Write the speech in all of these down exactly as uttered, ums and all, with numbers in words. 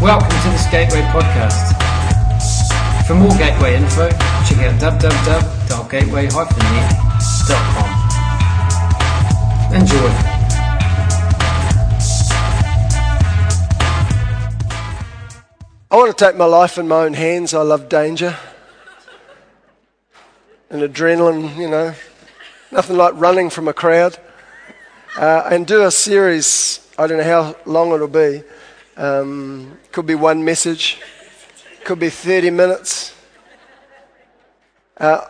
Welcome to this Gateway Podcast. For more Gateway info, check out w w w dot gateway dash net dot com. Enjoy. I want to take my life in my own hands. I love danger and adrenaline, you know. Nothing like running from a crowd. Uh, and do a series, I don't know how long it'll be. Um, could be one message, could be thirty minutes, uh,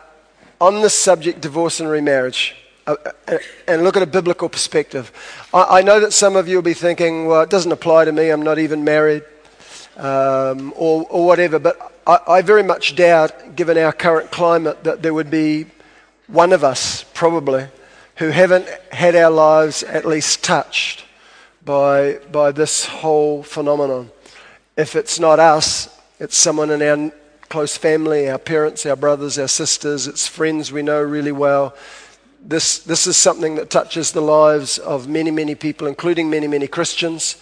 on this subject, divorce and remarriage, uh, uh, and look at a biblical perspective. I, I know that some of you will be thinking, well, it doesn't apply to me, I'm not even married, um, or, or whatever, but I, I very much doubt, given our current climate, that there would be one of us, probably, who haven't had our lives at least touched by by this whole phenomenon. If it's not us, it's someone in our close family, our parents, our brothers, our sisters, it's friends we know really well. This this is something that touches the lives of many, many people, including many, many Christians,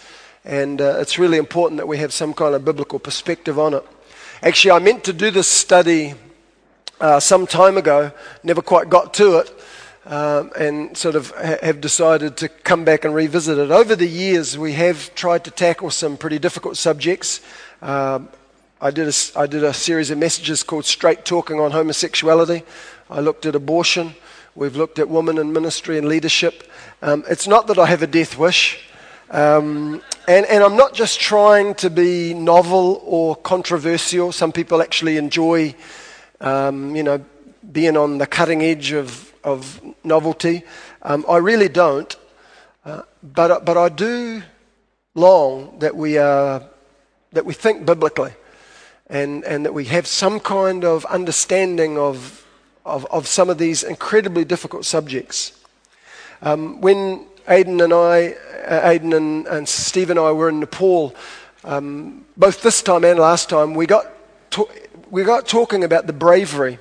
and uh, it's really important that we have some kind of biblical perspective on it. Actually, I meant to do this study uh, some time ago, never quite got to it, Um, and sort of ha- have decided to come back and revisit it. Over the years, we have tried to tackle some pretty difficult subjects. Um, I did a, I did a series of messages called Straight Talking on Homosexuality. I looked at abortion. We've looked at women in ministry and leadership. Um, it's not that I have a death wish. Um, and, and I'm not just trying to be novel or controversial. Some people actually enjoy, um, you know, being on the cutting edge of of novelty. Um, I really don't, uh, but but I do long that we are that we think biblically, and, and that we have some kind of understanding of of, of some of these incredibly difficult subjects. Um, when Aidan and I, uh, Aidan and, and Steve and I were in Nepal, um, both this time and last time, we got to, we got talking about the bravery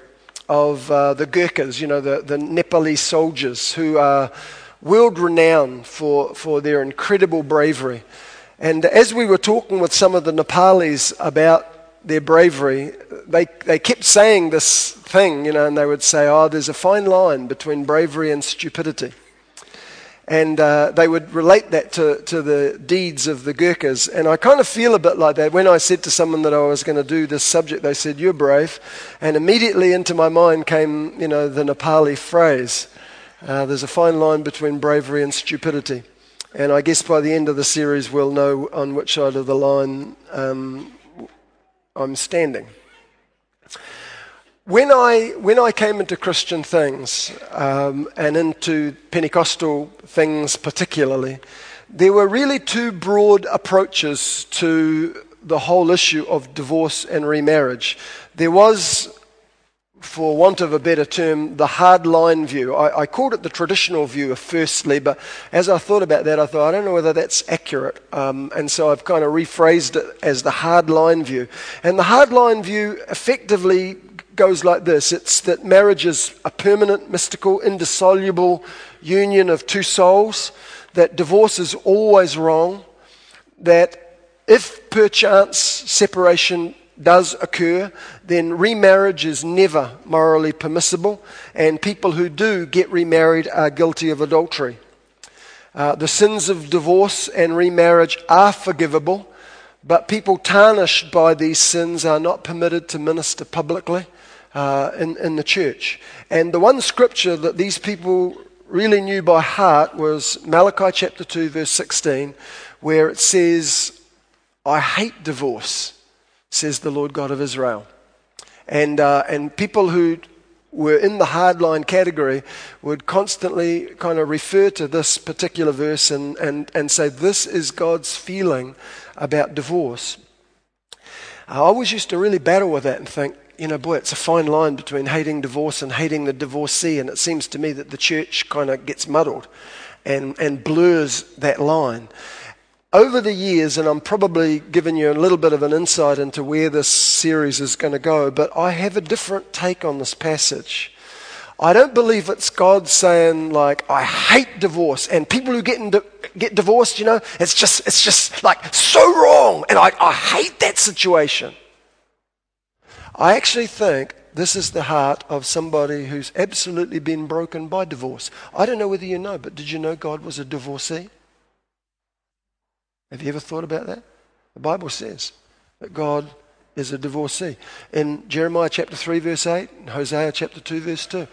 of uh, the Gurkhas, you know, the, the Nepalese soldiers who are world-renowned for, for their incredible bravery. And as we were talking with some of the Nepalis about their bravery, they they kept saying this thing, you know, and they would say, oh, there's a fine line between bravery and stupidity. And uh, they would relate that to, to the deeds of the Gurkhas. And I kind of feel a bit like that. When I said to someone that I was going to do this subject, they said, you're brave. And immediately into my mind came, you know, the Nepali phrase. Uh, there's a fine line between bravery and stupidity. And I guess by the end of the series, we'll know on which side of the line um, I'm standing. When I when I came into Christian things um, and into Pentecostal things particularly, there were really two broad approaches to the whole issue of divorce and remarriage. There was, for want of a better term, the hard line view. I, I called it the traditional view firstly, but as I thought about that, I thought, I don't know whether that's accurate. Um, and so I've kind of rephrased it as the hard line view. And the hard line view effectively goes like this. It's that marriage is a permanent, mystical, indissoluble union of two souls, that divorce is always wrong, that if perchance separation does occur, then remarriage is never morally permissible, and people who do get remarried are guilty of adultery. Uh, the sins of divorce and remarriage are forgivable, but people tarnished by these sins are not permitted to minister publicly. Uh, in, in the church. And the one scripture that these people really knew by heart was Malachi chapter two verse sixteen, where it says, I hate divorce, says the Lord God of Israel. And uh, and people who were in the hardline category would constantly kind of refer to this particular verse and, and, and say, this is God's feeling about divorce. I always used to really battle with that and think, you know, boy, it's a fine line between hating divorce and hating the divorcee, and it seems to me that the church kind of gets muddled and, and blurs that line. Over the years, and I'm probably giving you a little bit of an insight into where this series is going to go, but I have a different take on this passage. I don't believe it's God saying, like, I hate divorce, and people who get in di- get divorced, you know, it's just it's just like so wrong, and I, I hate that situation. I actually think this is the heart of somebody who's absolutely been broken by divorce. I don't know whether you know, but did you know God was a divorcee? Have you ever thought about that? The Bible says that God is a divorcee. In Jeremiah chapter three verse eight, and Hosea chapter two verse two,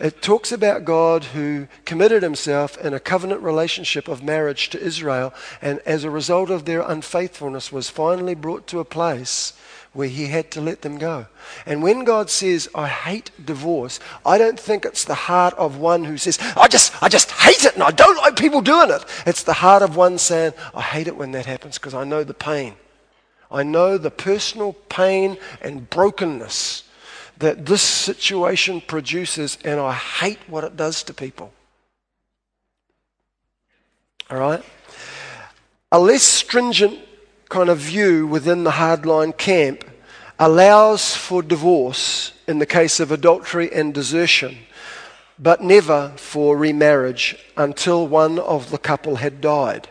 it talks about God who committed himself in a covenant relationship of marriage to Israel, and as a result of their unfaithfulness was finally brought to a place where he had to let them go. And when God says, I hate divorce, I don't think it's the heart of one who says, I just I just hate it and I don't like people doing it. It's the heart of one saying, I hate it when that happens because I know the pain. I know the personal pain and brokenness that this situation produces, and I hate what it does to people. All right? A less stringent kind of view within the hardline camp allows for divorce in the case of adultery and desertion, but never for remarriage until one of the couple had died.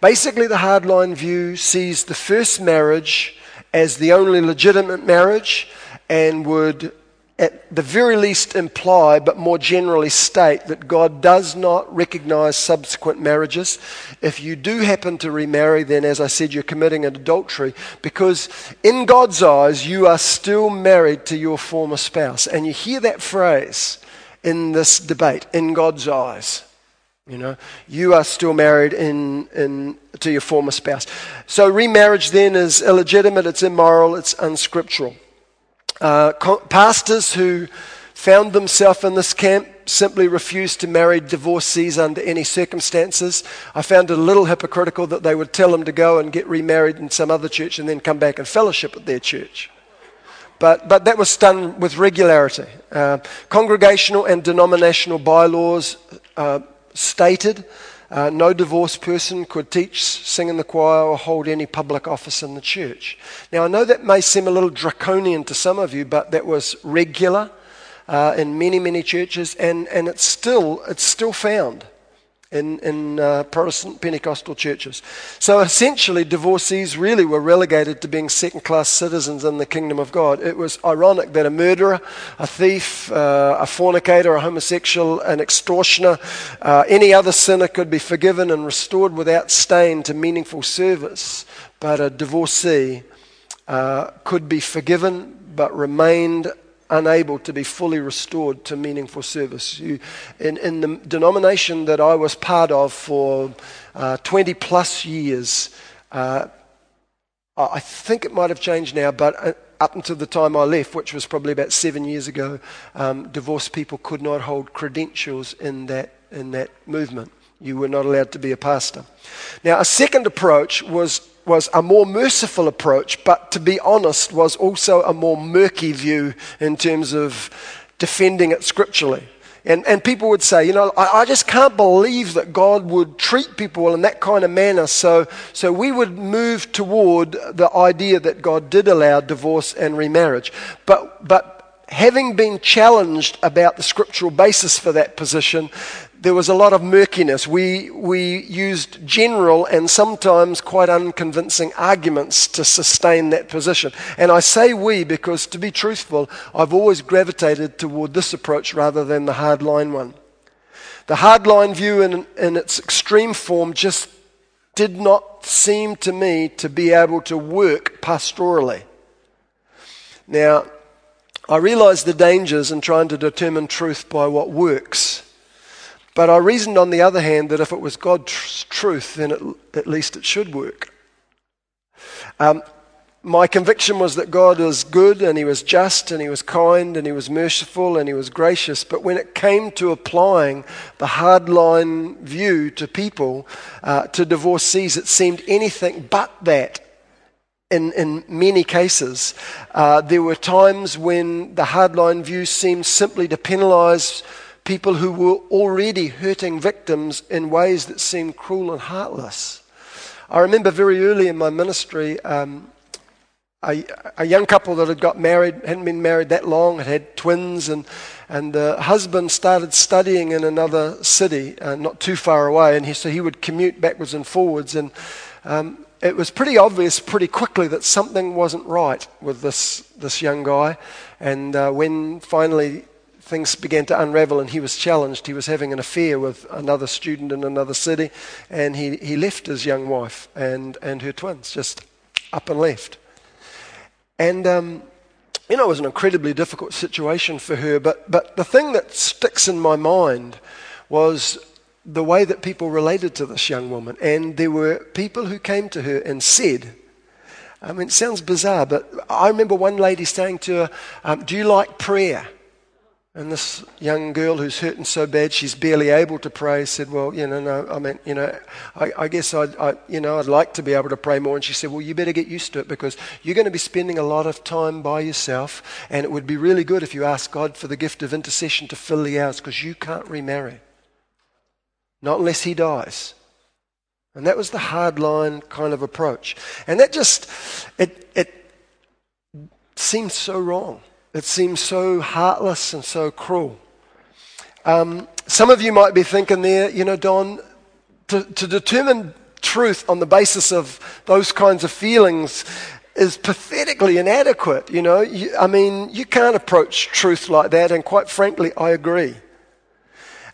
Basically, the hardline view sees the first marriage as the only legitimate marriage and would at the very least imply, but more generally state, that God does not recognize subsequent marriages. If you do happen to remarry, then as I said, you're committing an adultery, because in God's eyes, you are still married to your former spouse. And you hear that phrase in this debate, in God's eyes. You know, you are still married in, in to your former spouse. So remarriage then is illegitimate, it's immoral, it's unscriptural. Uh, pastors who found themselves in this camp simply refused to marry divorcees under any circumstances. I found it a little hypocritical that they would tell them to go and get remarried in some other church and then come back and fellowship at their church. But but that was done with regularity. Uh, congregational and denominational bylaws uh, stated Uh, no divorced person could teach, sing in the choir, or hold any public office in the church. Now, I know that may seem a little draconian to some of you, but that was regular uh, in many, many churches, and, and it's still it's still found in, in uh, Protestant Pentecostal churches. So essentially, divorcees really were relegated to being second-class citizens in the kingdom of God. It was ironic that a murderer, a thief, uh, a fornicator, a homosexual, an extortioner, uh, any other sinner could be forgiven and restored without stain to meaningful service, but a divorcee uh, could be forgiven but remained unable to be fully restored to meaningful service. You, in, in the denomination that I was part of for uh, twenty plus years, uh, I think it might have changed now, but up until the time I left, which was probably about seven years ago, um, divorced people could not hold credentials in that in that movement. You were not allowed to be a pastor. Now, a second approach was was a more merciful approach, but to be honest, was also a more murky view in terms of defending it scripturally. And and people would say, you know, I, I just can't believe that God would treat people in that kind of manner. So so we would move toward the idea that God did allow divorce and remarriage. But but having been challenged about the scriptural basis for that position, there was a lot of murkiness. We we used general and sometimes quite unconvincing arguments to sustain that position. And I say we because, to be truthful, I've always gravitated toward this approach rather than the hardline one. The hardline view in, in its extreme form just did not seem to me to be able to work pastorally. Now, I realize the dangers in trying to determine truth by what works, but I reasoned on the other hand that if it was God's truth, then it, at least it should work. Um, my conviction was that God is good, and he was just, and he was kind, and he was merciful, and he was gracious, but when it came to applying the hardline view to people, uh, to divorcees, it seemed anything but that. In, in many cases, uh, there were times when the hardline view seemed simply to penalise people who were already hurting victims in ways that seemed cruel and heartless. I remember very early in my ministry, um, a, a young couple that had got married, hadn't been married that long, had had twins, and And the husband started studying in another city, uh, not too far away, and he, so he would commute backwards and forwards. And um, it was pretty obvious pretty quickly that something wasn't right with this, this young guy. And uh, when finally things began to unravel and he was challenged, he was having an affair with another student in another city, and he, he left his young wife and, and her twins, just up and left. And, um, you know, it was an incredibly difficult situation for her, but, but the thing that sticks in my mind was the way that people related to this young woman. And there were people who came to her and said, I mean, it sounds bizarre, but I remember one lady saying to her, um, do you like prayer? And this young girl who's hurting so bad, she's barely able to pray, said, well, you know, no, I mean, you know, I, I guess I'd, I, you know, I'd like to be able to pray more. And she said, well, you better get used to it because you're going to be spending a lot of time by yourself, and it would be really good if you asked God for the gift of intercession to fill the hours because you can't remarry, not unless he dies. And that was the hardline kind of approach. And that just, it, it seemed so wrong. It seems so heartless and so cruel. Um, some of you might be thinking there, you know, Don, to, to determine truth on the basis of those kinds of feelings is pathetically inadequate, you know. You, I mean, you can't approach truth like that, and quite frankly, I agree.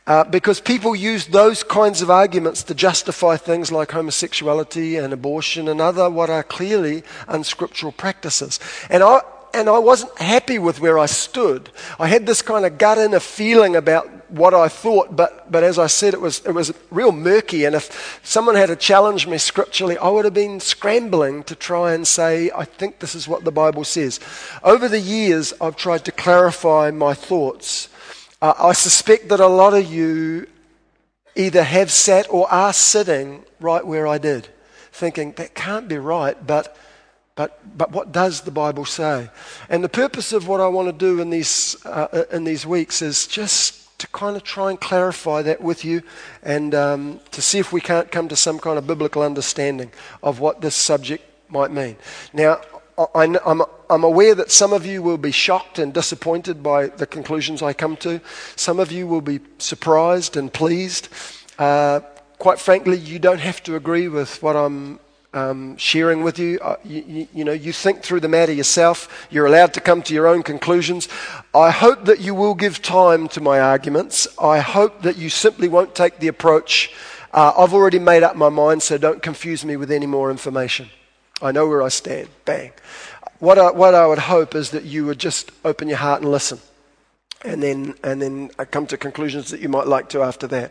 Uh, because people use those kinds of arguments to justify things like homosexuality and abortion and other what are clearly unscriptural practices. And I... And I wasn't happy with where I stood. I had this kind of gut inner feeling about what I thought, but but as I said, it was it was real murky. And if someone had to challenge me scripturally, I would have been scrambling to try and say, I think this is what the Bible says. Over the years, I've tried to clarify my thoughts. Uh, I suspect that a lot of you either have sat or are sitting right where I did, thinking, that can't be right, but... But but what does the Bible say? And the purpose of what I want to do in these uh, in these weeks is just to kind of try and clarify that with you, and um, to see if we can't come to some kind of biblical understanding of what this subject might mean. Now, I, I'm I'm aware that some of you will be shocked and disappointed by the conclusions I come to. Some of you will be surprised and pleased. Uh, quite frankly, you don't have to agree with what I'm Um, sharing with you. Uh, you, you, you know, you think through the matter yourself. You're allowed to come to your own conclusions. I hope that you will give time to my arguments. I hope that you simply won't take the approach, uh, I've already made up my mind, so don't confuse me with any more information. I know where I stand. Bang. What I, what I would hope is that you would just open your heart and listen, and then and then I come to conclusions that you might like to after that.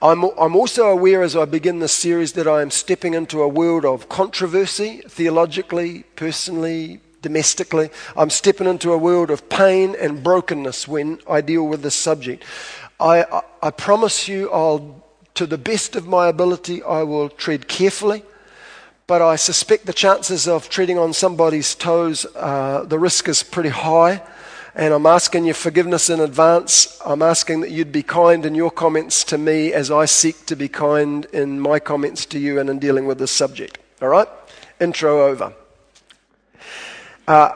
I'm I'm also aware as I begin this series that I am stepping into a world of controversy, theologically, personally, domestically. I'm stepping into a world of pain and brokenness when I deal with this subject. I, I, I promise you I'll, to the best of my ability, I will tread carefully, but I suspect the chances of treading on somebody's toes, uh, the risk is pretty high. And I'm asking your forgiveness in advance. I'm asking that you'd be kind in your comments to me as I seek to be kind in my comments to you and in dealing with this subject. All right? Intro over. Uh,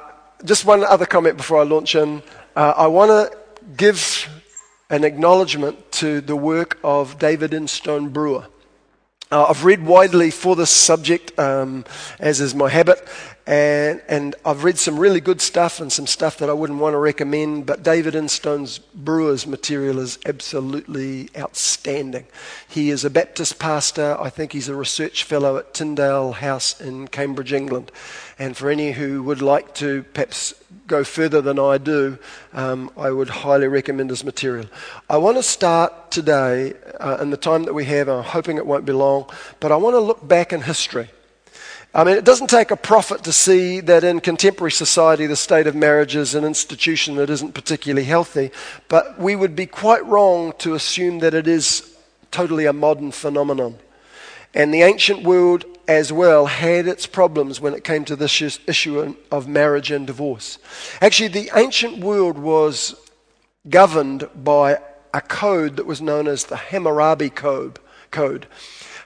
just one other comment before I launch in. Uh, I want to give an acknowledgement to the work of David Instone-Brewer. Uh, I've read widely for this subject, um, as is my habit, and, and I've read some really good stuff and some stuff that I wouldn't want to recommend, but David Instone-Brewer's material is absolutely outstanding. He is a Baptist pastor. I think he's a research fellow at Tyndale House in Cambridge, England. And for any who would like to perhaps go further than I do, um, I would highly recommend his material. I want to start today, uh, in the time that we have, and I'm hoping it won't be long, but I want to look back in history. I mean, it doesn't take a prophet to see that in contemporary society the state of marriage is an institution that isn't particularly healthy, but we would be quite wrong to assume that it is totally a modern phenomenon. And the ancient world as well had its problems when it came to this issue of marriage and divorce. Actually, the ancient world was governed by a code that was known as the Hammurabi Code.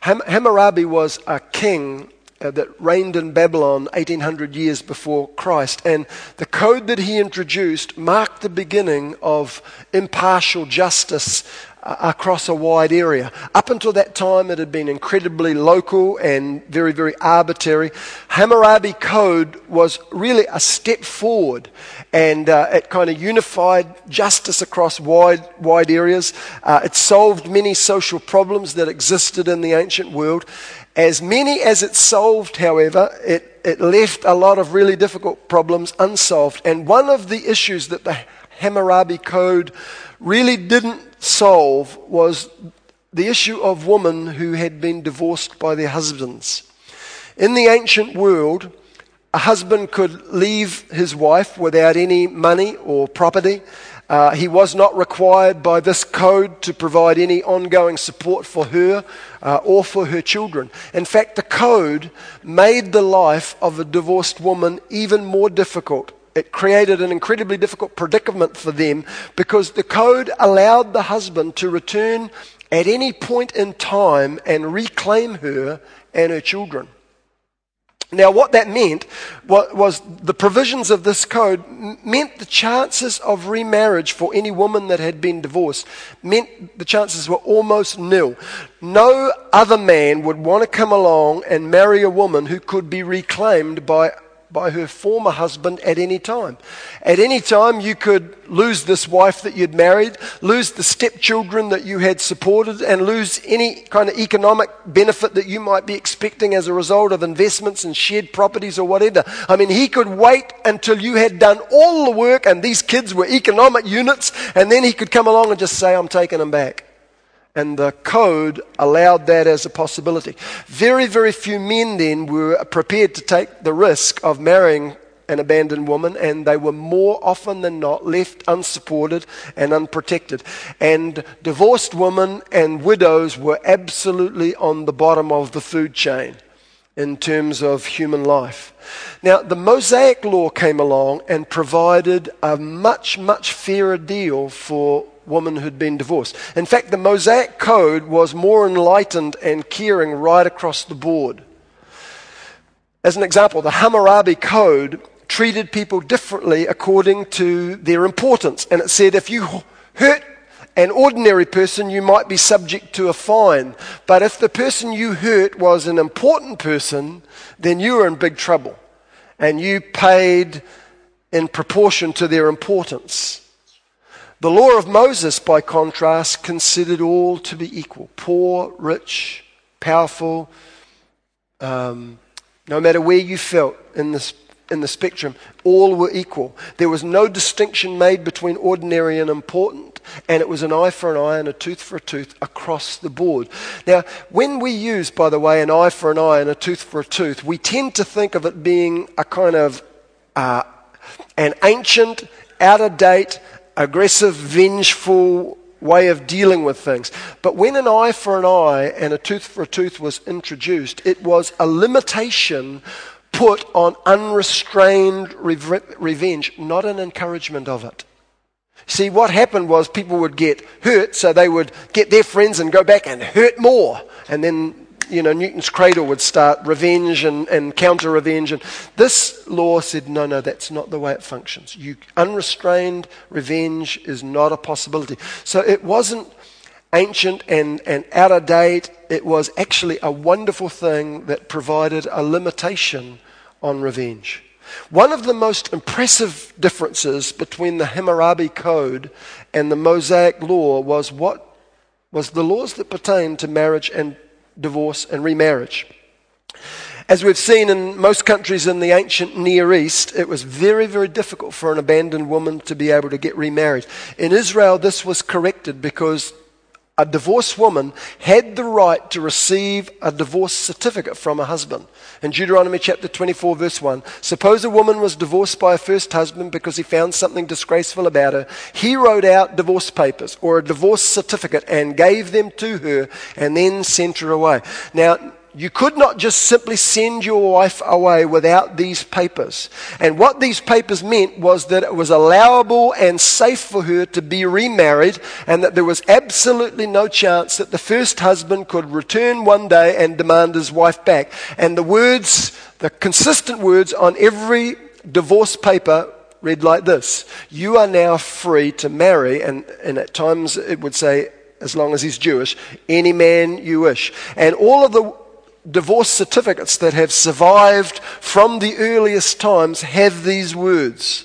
Hammurabi was a king uh, that reigned in Babylon eighteen hundred years before Christ. And the code that he introduced marked the beginning of impartial justice uh, across a wide area. Up until that time, it had been incredibly local and very, very arbitrary. Hammurabi Code was really a step forward, and uh, it kind of unified justice across wide, wide areas. Uh, it solved many social problems that existed in the ancient world. As many as it solved, however, it, it left a lot of really difficult problems unsolved. And one of the issues that the Hammurabi Code really didn't solve was the issue of women who had been divorced by their husbands. In the ancient world, a husband could leave his wife without any money or property. Uh, he was not required by this code to provide any ongoing support for her uh, or for her children. In fact, the code made the life of a divorced woman even more difficult. It created an incredibly difficult predicament for them, because the code allowed the husband to return at any point in time and reclaim her and her children. Now, what that meant was the provisions of this code meant the chances of remarriage for any woman that had been divorced, meant the chances were almost nil. No other man would want to come along and marry a woman who could be reclaimed by by her former husband at any time. At any time, you could lose this wife that you'd married, lose the stepchildren that you had supported, and lose any kind of economic benefit that you might be expecting as a result of investments and shared properties or whatever. I mean, he could wait until you had done all the work and these kids were economic units, and then he could come along and just say, I'm taking them back. And the code allowed that as a possibility. Very, very few men then were prepared to take the risk of marrying an abandoned woman, and they were more often than not left unsupported and unprotected. And divorced women and widows were absolutely on the bottom of the food chain in terms of human life. Now, the Mosaic Law came along and provided a much, much fairer deal for women who'd been divorced. In fact, the Mosaic Code was more enlightened and caring right across the board. As an example, the Hammurabi Code treated people differently according to their importance. And it said if you hurt an ordinary person, you might be subject to a fine. But if the person you hurt was an important person, then you were in big trouble. And you paid in proportion to their importance. The law of Moses, by contrast, considered all to be equal. Poor, rich, powerful, um, no matter where you felt in the, in the spectrum, all were equal. There was no distinction made between ordinary and important, and it was an eye for an eye and a tooth for a tooth across the board. Now, when we use, by the way, an eye for an eye and a tooth for a tooth, we tend to think of it being a kind of uh, an ancient, out-of-date, aggressive, vengeful way of dealing with things. But when an eye for an eye and a tooth for a tooth was introduced, it was a limitation put on unrestrained re- revenge, not an encouragement of it. See, what happened was people would get hurt, so they would get their friends and go back and hurt more. And then, you know, Newton's cradle would start revenge and, and counter-revenge. And this law said, no, no, that's not the way it functions. You, unrestrained revenge is not a possibility. So it wasn't ancient and, and out of date. It was actually a wonderful thing that provided a limitation on revenge. One of the most impressive differences between the Hammurabi Code and the Mosaic Law was what was the laws that pertain to marriage and divorce and remarriage. As we've seen in most countries in the ancient Near East, it was very, very difficult for an abandoned woman to be able to get remarried. In Israel, this was corrected because a divorced woman had the right to receive a divorce certificate from her husband. In Deuteronomy chapter twenty-four, verse one, suppose a woman was divorced by her first husband because he found something disgraceful about her. He wrote out divorce papers or a divorce certificate and gave them to her and then sent her away. Now, you could not just simply send your wife away without these papers. And what these papers meant was that it was allowable and safe for her to be remarried, and that there was absolutely no chance that the first husband could return one day and demand his wife back. And the words, the consistent words on every divorce paper read like this: you are now free to marry, and, and at times it would say, as long as he's Jewish, any man you wish. And all of the divorce certificates that have survived from the earliest times have these words.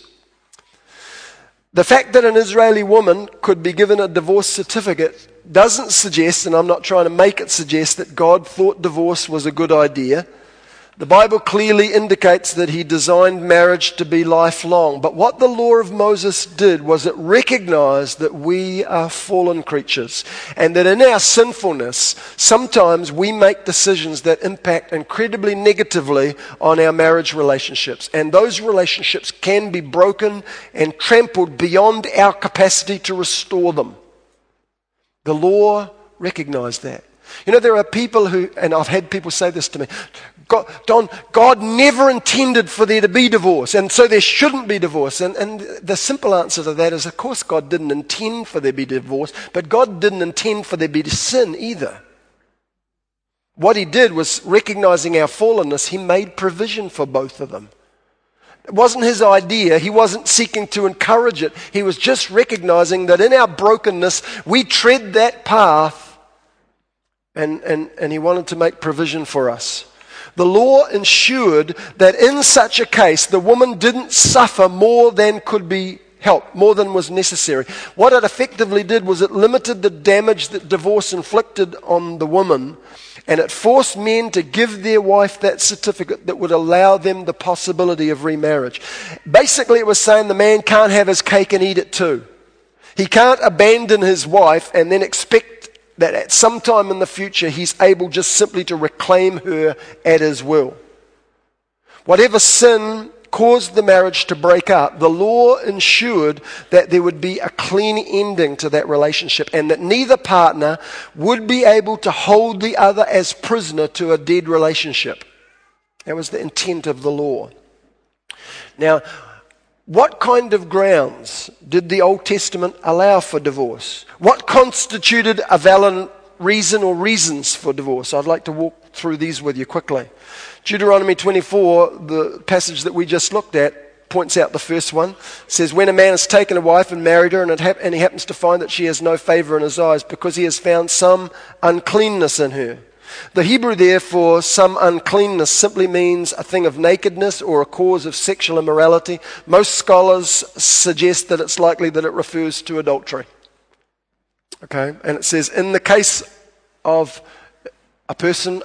The fact that an Israeli woman could be given a divorce certificate doesn't suggest, and I'm not trying to make it suggest, that God thought divorce was a good idea. The Bible clearly indicates that he designed marriage to be lifelong. But what the law of Moses did was it recognized that we are fallen creatures, and that in our sinfulness, sometimes we make decisions that impact incredibly negatively on our marriage relationships. And those relationships can be broken and trampled beyond our capacity to restore them. The law recognized that. You know, there are people who, and I've had people say this to me, God, Don, God never intended for there to be divorce, and so there shouldn't be divorce. And, and the simple answer to that is, of course, God didn't intend for there to be divorce, but God didn't intend for there to be sin either. What he did was, recognizing our fallenness, he made provision for both of them. It wasn't his idea. He wasn't seeking to encourage it. He was just recognizing that in our brokenness, we tread that path. And, and, and he wanted to make provision for us. The law ensured that in such a case, the woman didn't suffer more than could be helped, more than was necessary. What it effectively did was it limited the damage that divorce inflicted on the woman, and it forced men to give their wife that certificate that would allow them the possibility of remarriage. Basically, it was saying the man can't have his cake and eat it too. He can't abandon his wife and then expect that at some time in the future, he's able just simply to reclaim her at his will. Whatever sin caused the marriage to break up, the law ensured that there would be a clean ending to that relationship, and that neither partner would be able to hold the other as prisoner to a dead relationship. That was the intent of the law. Now, what kind of grounds did the Old Testament allow for divorce? What constituted a valid reason or reasons for divorce? I'd like to walk through these with you quickly. Deuteronomy twenty-four, the passage that we just looked at, points out the first one. It says, when a man has taken a wife and married her, and, it hap- and he happens to find that she has no favor in his eyes, because he has found some uncleanness in her. The Hebrew there for some uncleanness simply means a thing of nakedness or a cause of sexual immorality. Most scholars suggest that it's likely that it refers to adultery. Okay, and it says, in the case of a person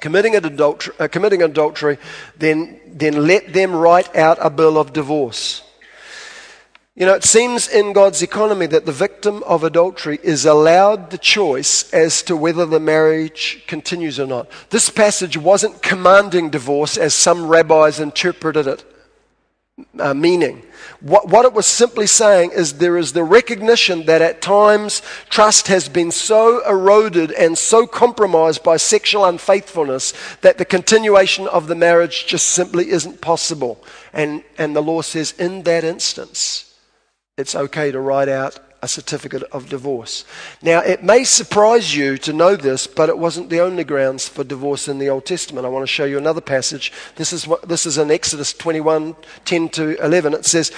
committing adultery, uh, committing adultery, then then let them write out a bill of divorce. You know, it seems in God's economy that the victim of adultery is allowed the choice as to whether the marriage continues or not. This passage wasn't commanding divorce as some rabbis interpreted it, uh, meaning. What, what it was simply saying is there is the recognition that at times trust has been so eroded and so compromised by sexual unfaithfulness that the continuation of the marriage just simply isn't possible. And, and the law says in that instance, it's okay to write out a certificate of divorce. Now, it may surprise you to know this, but it wasn't the only grounds for divorce in the Old Testament. I want to show you another passage. This is what, this is in Exodus twenty-one, ten to eleven. It says,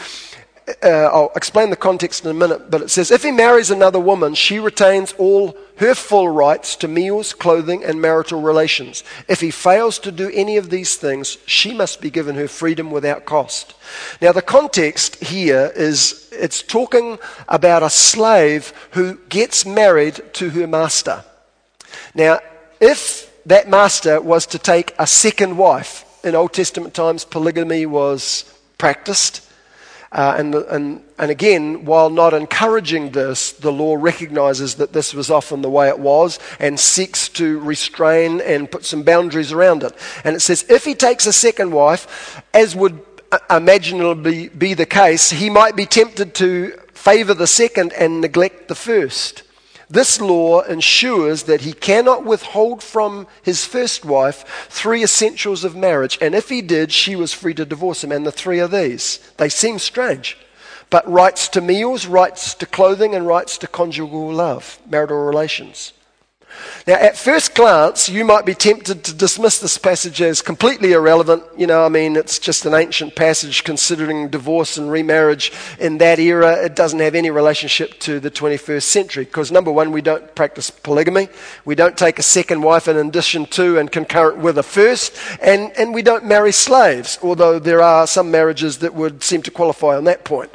uh, I'll explain the context in a minute, but it says, if he marries another woman, she retains all her full rights to meals, clothing, and marital relations. If he fails to do any of these things, she must be given her freedom without cost. Now, the context here is it's talking about a slave who gets married to her master. Now, if that master was to take a second wife, in Old Testament times, polygamy was practiced. Uh, and, and, and again, while not encouraging this, the law recognizes that this was often the way it was and seeks to restrain and put some boundaries around it. And it says, if he takes a second wife, as would imaginably be the case, he might be tempted to favor the second and neglect the first. This law ensures that he cannot withhold from his first wife three essentials of marriage, and if he did, she was free to divorce him, and the three are these. They seem strange, but rights to meals, rights to clothing, and rights to conjugal love, marital relations. Now, at first glance, you might be tempted to dismiss this passage as completely irrelevant. You know, I mean, it's just an ancient passage considering divorce and remarriage in that era. It doesn't have any relationship to the twenty-first century because, number one, we don't practice polygamy. We don't take a second wife in addition to and concurrent with a first. And, and we don't marry slaves, although there are some marriages that would seem to qualify on that point.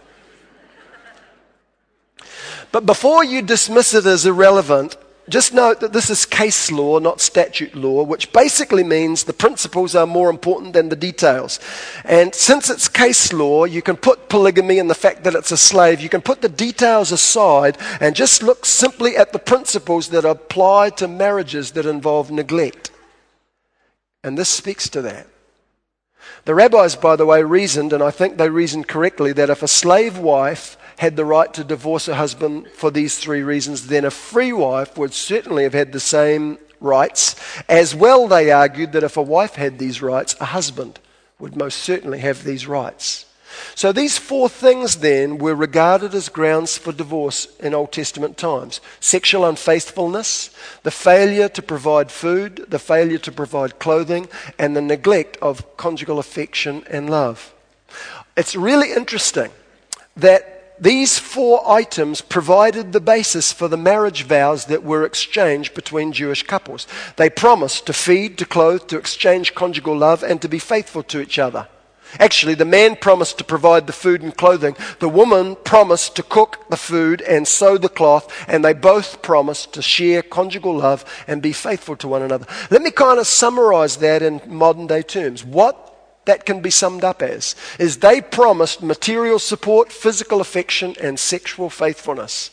But before you dismiss it as irrelevant, just note that this is case law, not statute law, which basically means the principles are more important than the details. And since it's case law, you can put polygamy and the fact that it's a slave, you can put the details aside and just look simply at the principles that apply to marriages that involve neglect. And this speaks to that. The rabbis, by the way, reasoned, and I think they reasoned correctly, that if a slave wife had the right to divorce her husband for these three reasons, then a free wife would certainly have had the same rights. As well, they argued that if a wife had these rights, a husband would most certainly have these rights. So these four things then were regarded as grounds for divorce in Old Testament times. Sexual unfaithfulness, the failure to provide food, the failure to provide clothing, and the neglect of conjugal affection and love. It's really interesting that these four items provided the basis for the marriage vows that were exchanged between Jewish couples. They promised to feed, to clothe, to exchange conjugal love, and to be faithful to each other. Actually, the man promised to provide the food and clothing. The woman promised to cook the food and sew the cloth, and they both promised to share conjugal love and be faithful to one another. Let me kind of summarize that in modern day terms. What that can be summed up as is they promised material support, physical affection, and sexual faithfulness.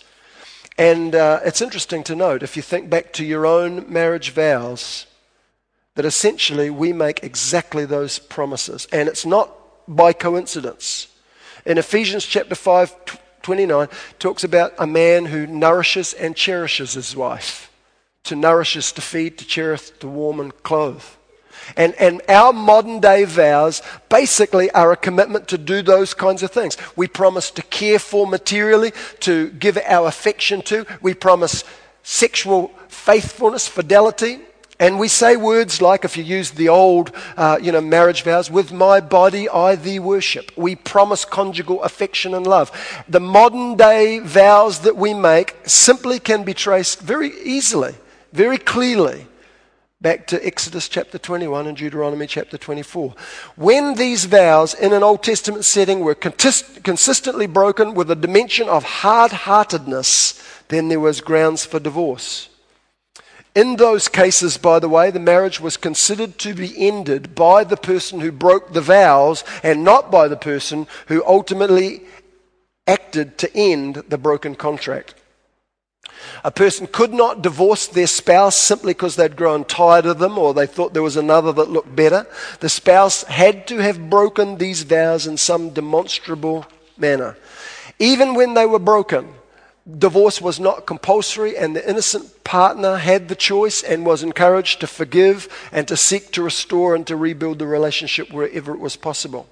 And uh, it's interesting to note, if you think back to your own marriage vows, that essentially we make exactly those promises. And it's not by coincidence. In Ephesians chapter five twenty-nine, talks about a man who nourishes and cherishes his wife. To nourish is to feed, to cherish, to warm and clothe. And, and our modern day vows basically are a commitment to do those kinds of things. We promise to care for materially, to give our affection to. We promise sexual faithfulness, fidelity. And we say words like, if you use the old uh, you know, marriage vows, with my body I thee worship. We promise conjugal affection and love. The modern day vows that we make simply can be traced very easily, very clearly, back to Exodus chapter twenty-one and Deuteronomy chapter twenty-four. When these vows in an Old Testament setting were consist- consistently broken with a dimension of hard-heartedness, then there was grounds for divorce. In those cases, by the way, the marriage was considered to be ended by the person who broke the vows and not by the person who ultimately acted to end the broken contract. A person could not divorce their spouse simply because they'd grown tired of them or they thought there was another that looked better. The spouse had to have broken these vows in some demonstrable manner. Even when they were broken, divorce was not compulsory, and the innocent partner had the choice and was encouraged to forgive and to seek to restore and to rebuild the relationship wherever it was possible.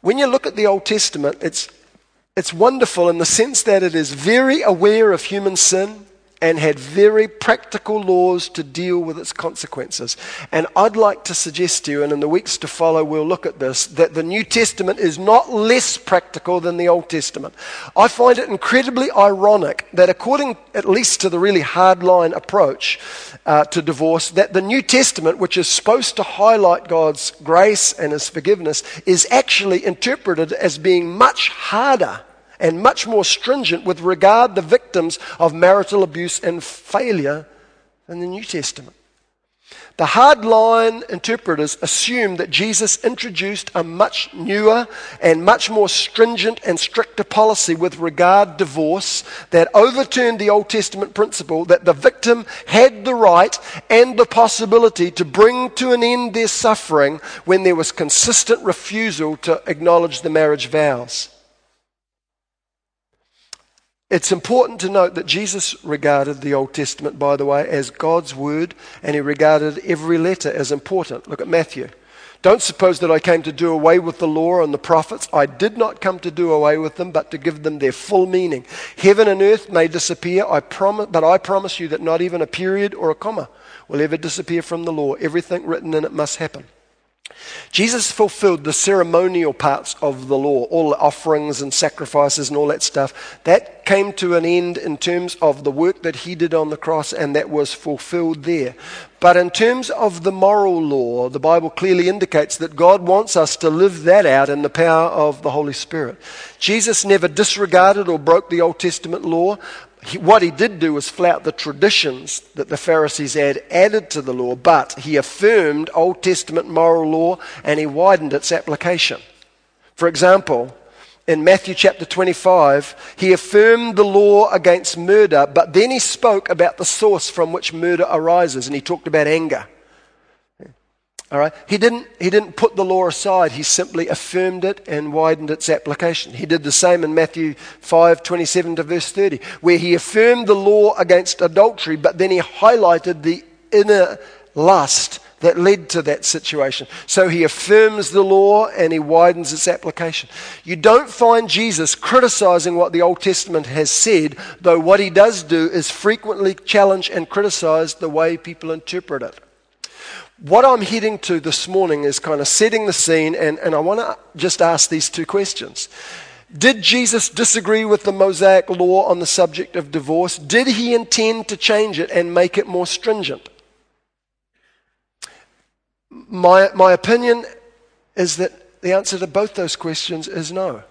When you look at the Old Testament, it's It's wonderful in the sense that it is very aware of human sin and had very practical laws to deal with its consequences. And I'd like to suggest to you, and in the weeks to follow we'll look at this, that the New Testament is not less practical than the Old Testament. I find it incredibly ironic that according at least to the really hardline approach uh, to divorce, that the New Testament, which is supposed to highlight God's grace and His forgiveness, is actually interpreted as being much harder and much more stringent with regard to victims of marital abuse and failure than the New Testament. The hardline interpreters assume that Jesus introduced a much newer and much more stringent and stricter policy with regard to divorce that overturned the Old Testament principle that the victim had the right and the possibility to bring to an end their suffering when there was consistent refusal to acknowledge the marriage vows. It's important to note that Jesus regarded the Old Testament, by the way, as God's word, and he regarded every letter as important. Look at Matthew. Don't suppose that I came to do away with the law and the prophets. I did not come to do away with them, but to give them their full meaning. Heaven and earth may disappear, I promise, but I promise you that not even a period or a comma will ever disappear from the law. Everything written in it must happen. Jesus fulfilled the ceremonial parts of the law, all the offerings and sacrifices and all that stuff. That came to an end in terms of the work that he did on the cross, and that was fulfilled there. But in terms of the moral law, the Bible clearly indicates that God wants us to live that out in the power of the Holy Spirit. Jesus never disregarded or broke the Old Testament law. He, what he did do was flout the traditions that the Pharisees had added to the law, but he affirmed Old Testament moral law and he widened its application. For example, in Matthew chapter twenty-five, he affirmed the law against murder, but then he spoke about the source from which murder arises, and he talked about anger. All right. He didn't, he didn't put the law aside. He simply affirmed it and widened its application. He did the same in Matthew five twenty-seven to verse thirty, where he affirmed the law against adultery, but then he highlighted the inner lust that led to that situation. So he affirms the law and he widens its application. You don't find Jesus criticizing what the Old Testament has said, though what he does do is frequently challenge and criticize the way people interpret it. What I'm heading to this morning is kind of setting the scene, and, and I want to just ask these two questions. Did Jesus disagree with the Mosaic Law on the subject of divorce? Did he intend to change it and make it more stringent? My, my opinion is that the answer to both those questions is no.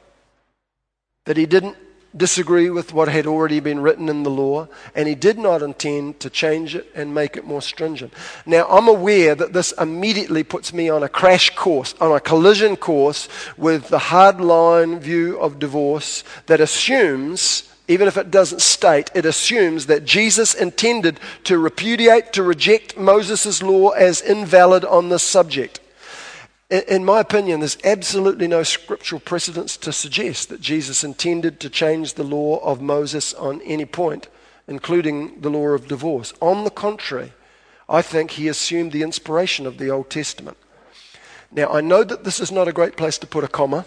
That he didn't disagree with what had already been written in the law, and he did not intend to change it and make it more stringent. Now, I'm aware that this immediately puts me on a crash course, on a collision course with the hardline view of divorce that assumes, even if it doesn't state, it assumes that Jesus intended to repudiate, to reject Moses' law as invalid on this subject. In my opinion, there's absolutely no scriptural precedence to suggest that Jesus intended to change the law of Moses on any point, including the law of divorce. On the contrary, I think he assumed the inspiration of the Old Testament. Now, I know that this is not a great place to put a comma,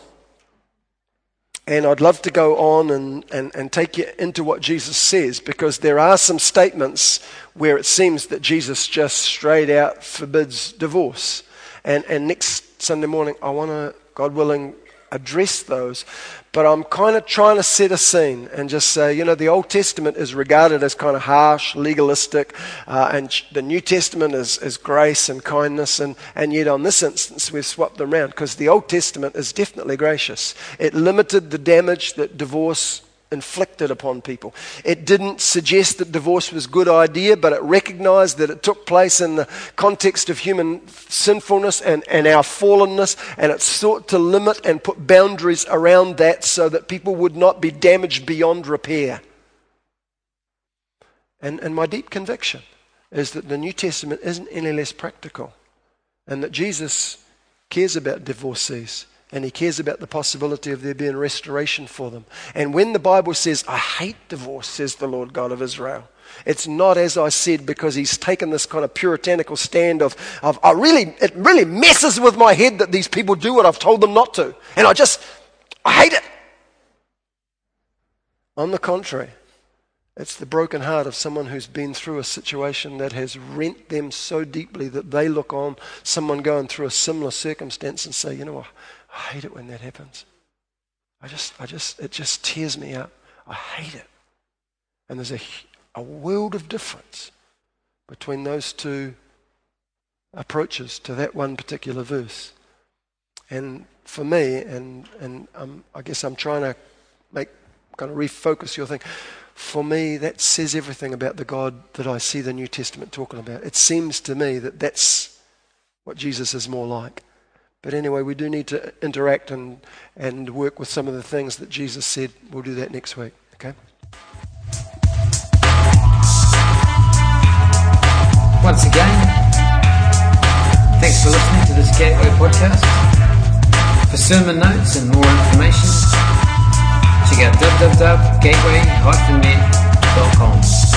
and I'd love to go on and, and, and take you into what Jesus says, because there are some statements where it seems that Jesus just straight out forbids divorce. And, and next Sunday morning, I want to, God willing, address those. But I'm kind of trying to set a scene and just say, you know, the Old Testament is regarded as kind of harsh, legalistic, uh, and the New Testament is, is grace and kindness. And, and yet on this instance, we've swapped them around, because the Old Testament is definitely gracious. It limited the damage that divorce inflicted upon people. It didn't suggest that divorce was a good idea, but it recognized that it took place in the context of human sinfulness and, and our fallenness, and it sought to limit and put boundaries around that so that people would not be damaged beyond repair. And, and my deep conviction is that the New Testament isn't any less practical, and that Jesus cares about divorcees. And he cares about the possibility of there being restoration for them. And when the Bible says, I hate divorce, says the Lord God of Israel, it's not as I said, because he's taken this kind of puritanical stand of, of I really, it really messes with my head that these people do what I've told them not to. And I just, I hate it. On the contrary, it's the broken heart of someone who's been through a situation that has rent them so deeply that they look on someone going through a similar circumstance and say, you know what? I hate it when that happens. I just, I just, it just tears me up. I hate it. And there's a, a world of difference between those two approaches to that one particular verse. And for me, and and um, I guess I'm trying to make kind of refocus your thing. For me, that says everything about the God that I see the New Testament talking about. It seems to me that that's what Jesus is more like. But anyway, we do need to interact and, and work with some of the things that Jesus said. We'll do that next week, okay? Once again, thanks for listening to this Gateway Podcast. For sermon notes and more information, check out w w w dot gateway podcast dot com. w w w dot gateway hyphen me dot com.